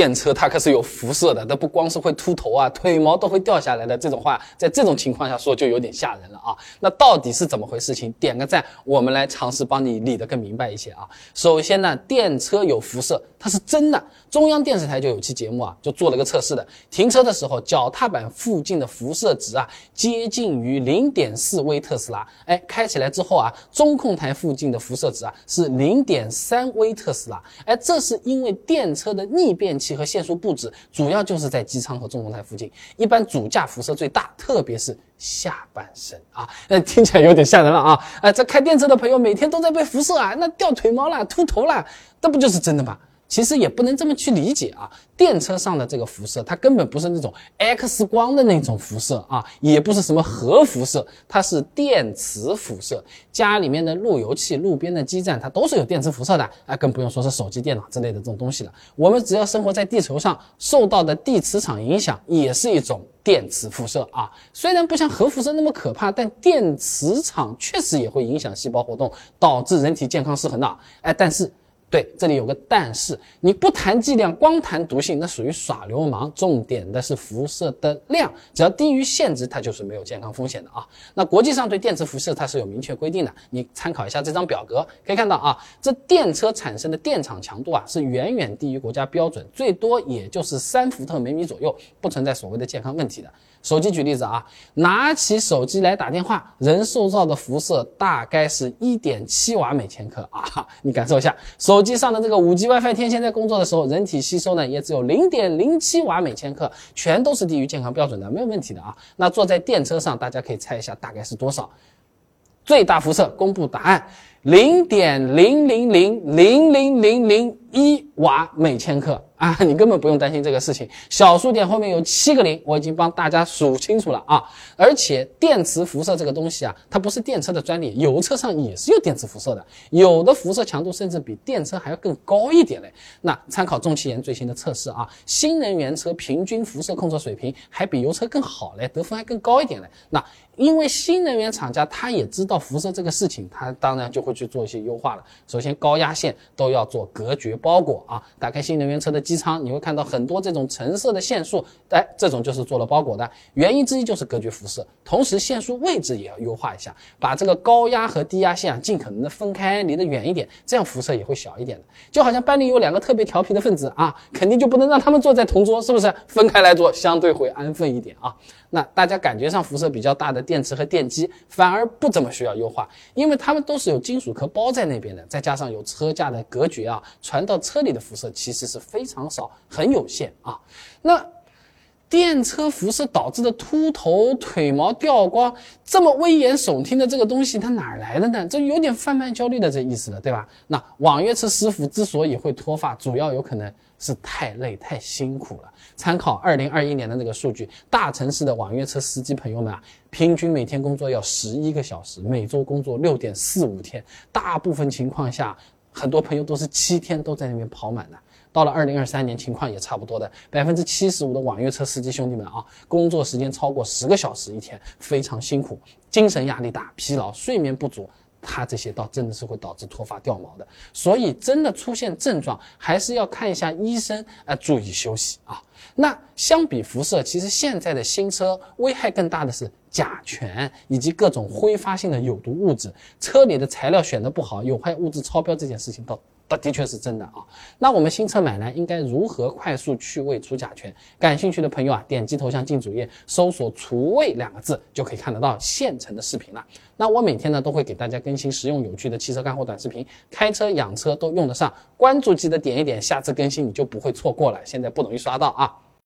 电车它可是有辐射的，它不光是会秃头啊，腿毛都会掉下来的，这种话在这种情况下说就有点吓人了啊。那到底是怎么回事情？点个赞，我们来尝试帮你理得更明白一些啊。首先呢，电车有辐射它是真的，中央电视台就有期节目啊，就做了个测试的，停车的时候脚踏板附近的辐射值啊接近于 0.4 微特斯拉，哎，开起来之后啊，中控台附近的辐射值啊是 0.3 微特斯拉，哎，这是因为电车的逆变器和线束布置主要就是在机舱和中控台附近，一般主驾辐射最大，特别是下半身啊，听起来有点吓人了啊！这开电车的朋友每天都在被辐射啊，那掉腿毛啦、秃头啦，那不就是真的吗？其实也不能这么去理解啊，电车上的这个辐射它根本不是那种 X 光的那种辐射啊，也不是什么核辐射，它是电磁辐射，家里面的路由器、路边的基站它都是有电磁辐射的啊，更不用说是手机、电脑之类的这种东西了。我们只要生活在地球上，受到的地磁场影响也是一种电磁辐射啊，虽然不像核辐射那么可怕，但电磁场确实也会影响细胞活动，导致人体健康失衡的。但是对，这里有个但是，你不谈剂量，光谈毒性，那属于耍流氓。重点的是辐射的量，只要低于限值，它就是没有健康风险的啊。那国际上对电磁辐射它是有明确规定的，你参考一下这张表格，可以看到啊，这电车产生的电场强度啊是远远低于国家标准，最多也就是3伏特每米左右，不存在所谓的健康问题的。手机举例子啊，拿起手机来打电话，人受到的辐射大概是 1.7 瓦每千克啊，你感受一下，手机上的这个 5G Wi-Fi 天线在工作的时候，人体吸收呢也只有 0.07 瓦每千克，全都是低于健康标准的，没有问题的啊。那坐在电车上，大家可以猜一下大概是多少？最大辐射公布答案 0.00000001 瓦每千克啊，你根本不用担心这个事情，小数点后面有7个0，我已经帮大家数清楚了啊。而且电磁辐射这个东西啊，它不是电车的专利，油车上也是有电磁辐射的，有的辐射强度甚至比电车还要更高一点嘞。那参考中汽研最新的测试啊，新能源车平均辐射控制水平还比油车更好嘞，得分还更高一点嘞。那因为新能源厂家他也知道辐射这个事情，他当然就会去做一些优化了。首先高压线都要做隔绝包裹啊，打开新能源车的机舱，你会看到很多这种橙色的线束，这种就是做了包裹的，原因之一就是隔绝辐射，同时线束位置也要优化一下，把这个高压和低压线啊尽可能的分开，离得远一点，这样辐射也会小一点的。就好像班里有2个特别调皮的分子啊，肯定就不能让他们坐在同桌，是不是？分开来坐，相对会安分一点啊。那大家感觉上辐射比较大的电池和电机反而不怎么需要优化，因为它们都是有金属壳包在那边的，再加上有车架的隔绝啊，传到车里的辐射其实是非常少，很有限啊。那电车辐射导致的秃头、腿毛掉光，这么危言耸听的这个东西，它哪来的呢？这有点贩卖焦虑的这意思了，对吧？那网约车师傅之所以会脱发，主要有可能是太累太辛苦了。参考2021年的那个数据，大城市的网约车司机朋友们啊，平均每天工作要11个小时，每周工作 6.45 天，大部分情况下很多朋友都是7天都在那边跑满了。到了2023年情况也差不多的， 75% 的网约车司机兄弟们啊，工作时间超过10个小时一天，非常辛苦，精神压力大，疲劳，睡眠不足，它这些倒真的是会导致脱发掉毛的。所以真的出现症状还是要看一下医生，注意休息啊。那相比辐射，其实现在的新车危害更大的是甲醛以及各种挥发性的有毒物质，车里的材料选得不好，有害物质超标这件事情倒的确是真的啊。那我们新车买来应该如何快速去味除甲醛？感兴趣的朋友啊，点击头像进主页，搜索除味2个字就可以看得到现成的视频了。那我每天呢都会给大家更新实用有趣的汽车干货短视频，开车养车都用得上，关注记得点一点，下次更新你就不会错过了，现在不容易刷到啊。